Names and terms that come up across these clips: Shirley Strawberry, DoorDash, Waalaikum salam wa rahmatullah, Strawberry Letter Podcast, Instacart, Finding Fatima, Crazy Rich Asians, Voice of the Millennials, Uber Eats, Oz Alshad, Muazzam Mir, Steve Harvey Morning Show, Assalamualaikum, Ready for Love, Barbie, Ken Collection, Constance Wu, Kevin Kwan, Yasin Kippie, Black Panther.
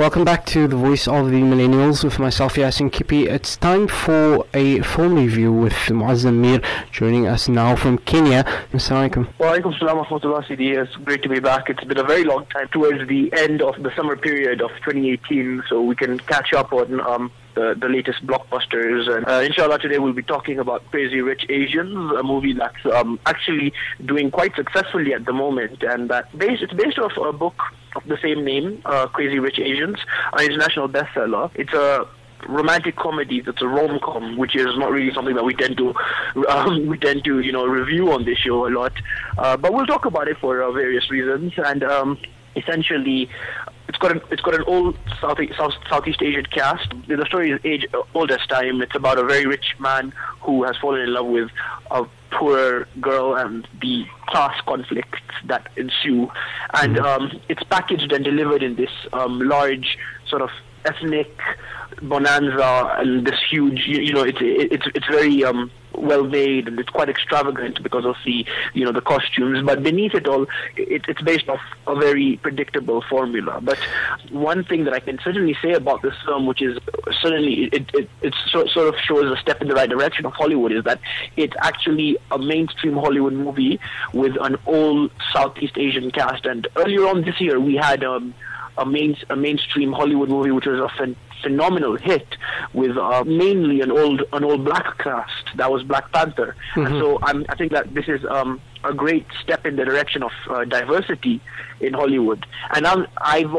Welcome back to the Voice of the Millennials with myself, Yasin Kippie. It's time for a film review with Muazzam Mir joining us now from Kenya. Assalamualaikum. Waalaikum salam wa rahmatullah. It's great to be back. It's been a very long time, towards the end of the summer period of 2018, so we can catch up on the latest blockbusters, and inshallah today we'll be talking about Crazy Rich Asians, a movie that's actually doing quite successfully at the moment, and it's based off a book of the same name, Crazy Rich Asians, an international bestseller. It's a romantic comedy that's a rom-com, which is not really something that we tend to review on this show a lot, but we'll talk about it for various reasons, and essentially it's got an old Southeast Asian cast. The story is old as time. It's about a very rich man who has fallen in love with a poor girl and the class conflicts that ensue. And it's packaged and delivered in this large sort of ethnic bonanza, and this huge, it's very well made, and it's quite extravagant because of the the costumes. But beneath it all, it's based off a very predictable formula. But one thing that I can certainly say about this film, which is certainly it sort of shows a step in the right direction of Hollywood, is that it's actually a mainstream Hollywood movie with an old Southeast Asian cast. And earlier on this year, we had a mainstream Hollywood movie which was a phenomenal hit with mainly an old black cast. That was Black Panther. Mm-hmm. And so I think that this is a great step in the direction of diversity in Hollywood. And I've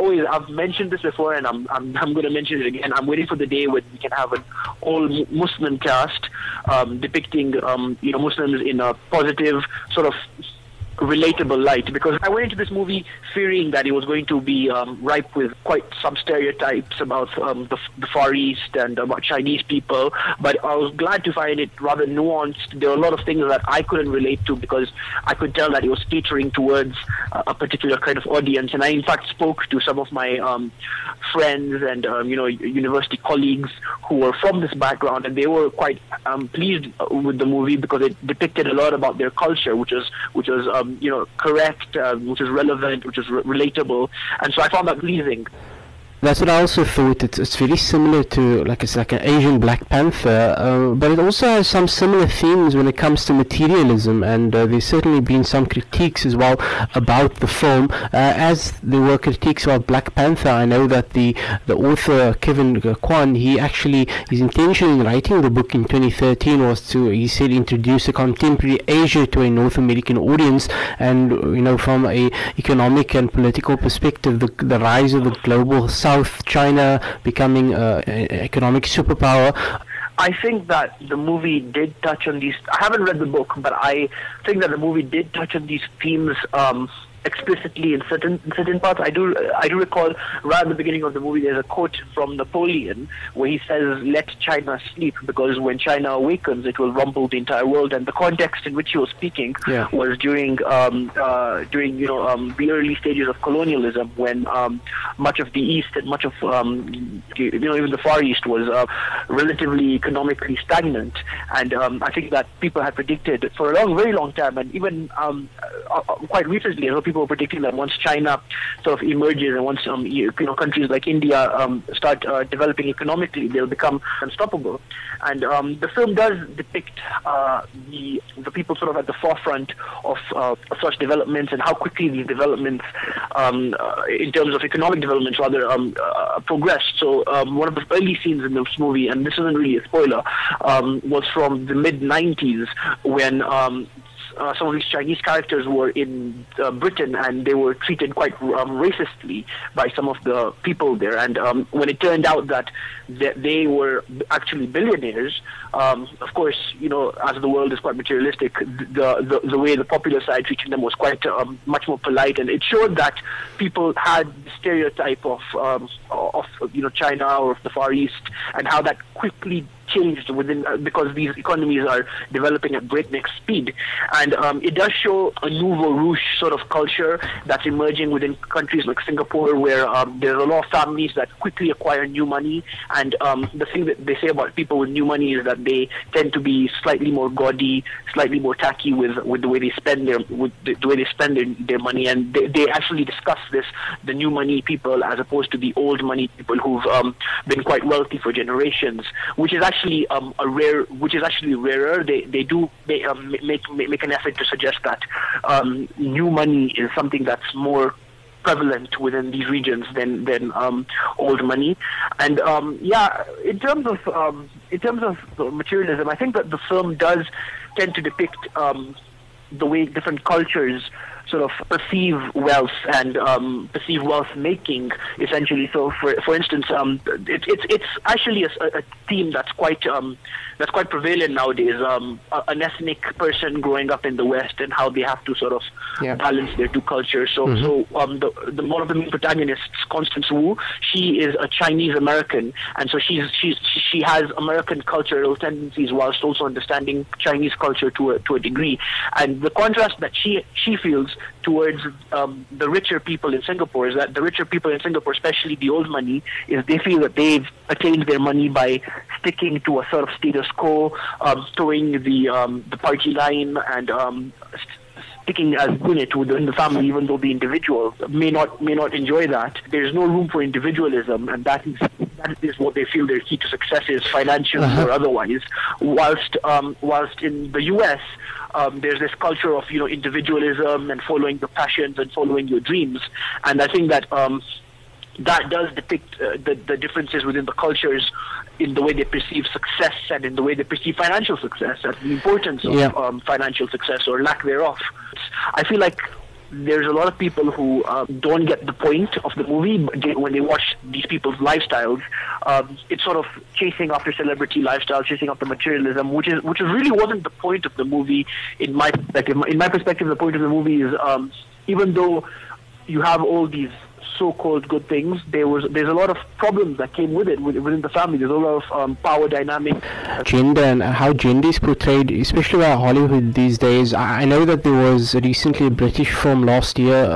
mentioned this before, and I'm going to mention it again. I'm waiting for the day when we can have an old Muslim cast depicting Muslims in a positive sort of relatable light, because I went into this movie fearing that it was going to be ripe with quite some stereotypes about the Far East and about Chinese people, but I was glad to find it rather nuanced. There were a lot of things that I couldn't relate to because I could tell that it was catering towards a particular kind of audience, and I in fact spoke to some of my friends and university colleagues who were from this background, and they were quite pleased with the movie because it depicted a lot about their culture, which was correct, which is relevant, which is relatable, and so I found that pleasing. That's what I also thought. It's very similar to, like an Asian Black Panther, but it also has some similar themes when it comes to materialism, and there's certainly been some critiques as well about the film, as there were critiques about Black Panther. I know that the author, Kevin Kwan, his intention in writing the book in 2013 was to, he said, introduce a contemporary Asia to a North American audience, and from a economic and political perspective, the rise of the global South, China becoming an economic superpower. I think that the movie did touch on these. I haven't read the book, but I think that the movie did touch on these themes explicitly in certain parts. I do recall right at the beginning of the movie there's a quote from Napoleon where he says, "Let China sleep, because when China awakens it will rumble the entire world," and the context in which he was speaking was during the early stages of colonialism, when much of the East and much of even the Far East was relatively economically stagnant, and I think that people had predicted for a very long time, and even quite recently people were predicting that once China sort of emerges, and once countries like India start developing economically, they'll become unstoppable. And the film does depict the people sort of at the forefront of such developments, and how quickly these developments, in terms of economic developments rather, progressed. So one of the early scenes in this movie, and this isn't really a spoiler, was from the mid-90s when some of these Chinese characters were in Britain, and they were treated quite racistly by some of the people there. And when it turned out that they were actually billionaires, of course, as the world is quite materialistic, the way the popular side treated them was quite much more polite, and it showed that people had the stereotype of China or of the Far East, and how that quickly changed within because these economies are developing at breakneck speed. And it does show a nouveau riche sort of culture that's emerging within countries like Singapore, where there are a lot of families that quickly acquire new money. And the thing that they say about people with new money is that they tend to be slightly more gaudy, slightly more tacky with the way they spend their their money. And they actually discuss this, the new money people, as opposed to the old money people who've been quite wealthy for generations, which is actually rarer. They make an effort to suggest that new money is something that's more prevalent within these regions than old money. And in terms of materialism, I think that the film does tend to depict the way different cultures sort of perceive wealth and perceive wealth making, essentially. So, for instance, it's actually a theme that's quite prevalent nowadays. An ethnic person growing up in the West and how they have to sort of balance their two cultures. So, the one of the main protagonists, Constance Wu, she is a Chinese American, and so she has American cultural tendencies whilst also understanding Chinese culture to a degree. And the contrast that she feels towards the richer people in Singapore is that the richer people in Singapore, especially the old money, is they feel that they've attained their money by sticking to a sort of status quo, towing the party line, and sticking as unit within the family, even though the individual may not enjoy that. There's no room for individualism, and that is what they feel their key to success is, financial or otherwise. Whilst in the US, there's this culture of individualism and following your passions and following your dreams, and I think that that does depict the differences within the cultures in the way they perceive success and in the way they perceive financial success and the importance of financial success or lack thereof. I feel like there's a lot of people who don't get the point of the movie, but when they watch these people's lifestyles, it's sort of chasing after celebrity lifestyle, chasing after materialism, which really wasn't the point of the movie in my perspective. In my perspective, the point of the movie is even though you have all these so-called good things, there's a lot of problems that came with it within the family. There's a lot of power dynamic, gender, and how gender is portrayed, especially by Hollywood these days. I know that there was recently a British film last year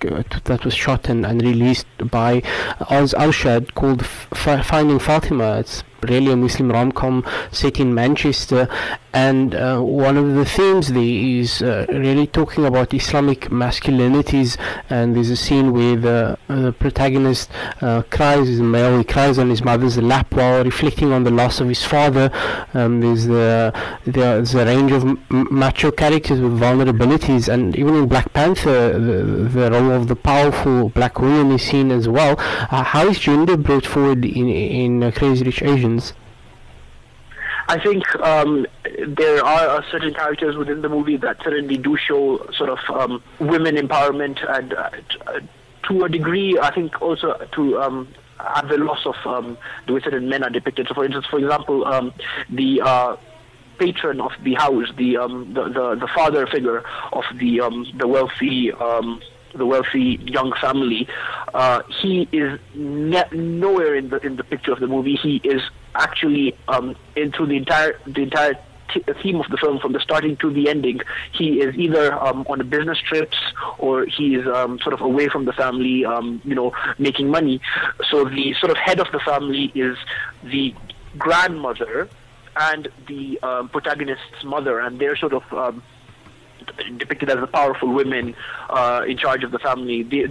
that was shot and released by Oz Alshad called Finding Fatima. It's really a Muslim rom-com set in Manchester, and one of the themes there is really talking about Islamic masculinities, and there's a scene where the protagonist cries on his mother's lap while reflecting on the loss of his father. There's a range of macho characters with vulnerabilities, and even in Black Panther the role of the powerful black woman is seen as well. How is gender brought forward in Crazy Rich Asians? I think there are certain characters within the movie that certainly do show sort of women empowerment, and to a degree, I think also to have the loss of the way certain men are depicted. So, for example, the patron of the house, the father figure of the wealthy young family, he is nowhere in the picture of the movie. He is actually into the entire theme of the film, from the starting to the ending. He is either on business trips, or he is sort of away from the family, making money. So the sort of head of the family is the grandmother and the protagonist's mother, and they're sort of depicted as the powerful women in charge of the family. The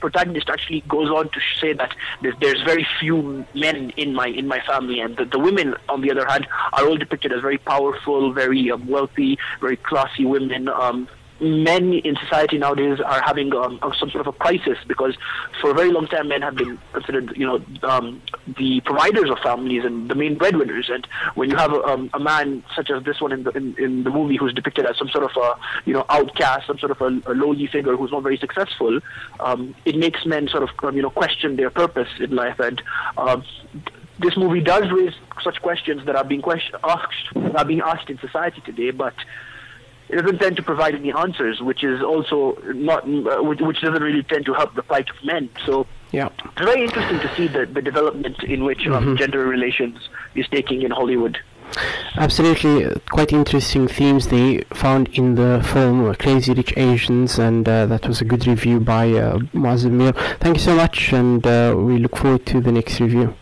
protagonist actually goes on to say that there's very few men in my family, and the women, on the other hand, are all depicted as very powerful, very wealthy, very classy women. Men in society nowadays are having some sort of a crisis, because for a very long time men have been considered, the providers of families and the main breadwinners. And when you have a man such as this one in the movie, who's depicted as some sort of a outcast, some sort of a lowly figure who's not very successful, it makes men sort of question their purpose in life. And this movie does raise such questions that are being asked in society today, but it doesn't tend to provide any answers, which doesn't really tend to help the plight of men. So Yeah, it's very interesting to see the development in which gender relations is taking in Hollywood. Absolutely, quite interesting themes they found in the film Crazy Rich Asians, and that was a good review by Muazzam Mir. Thank you so much, and we look forward to the next review.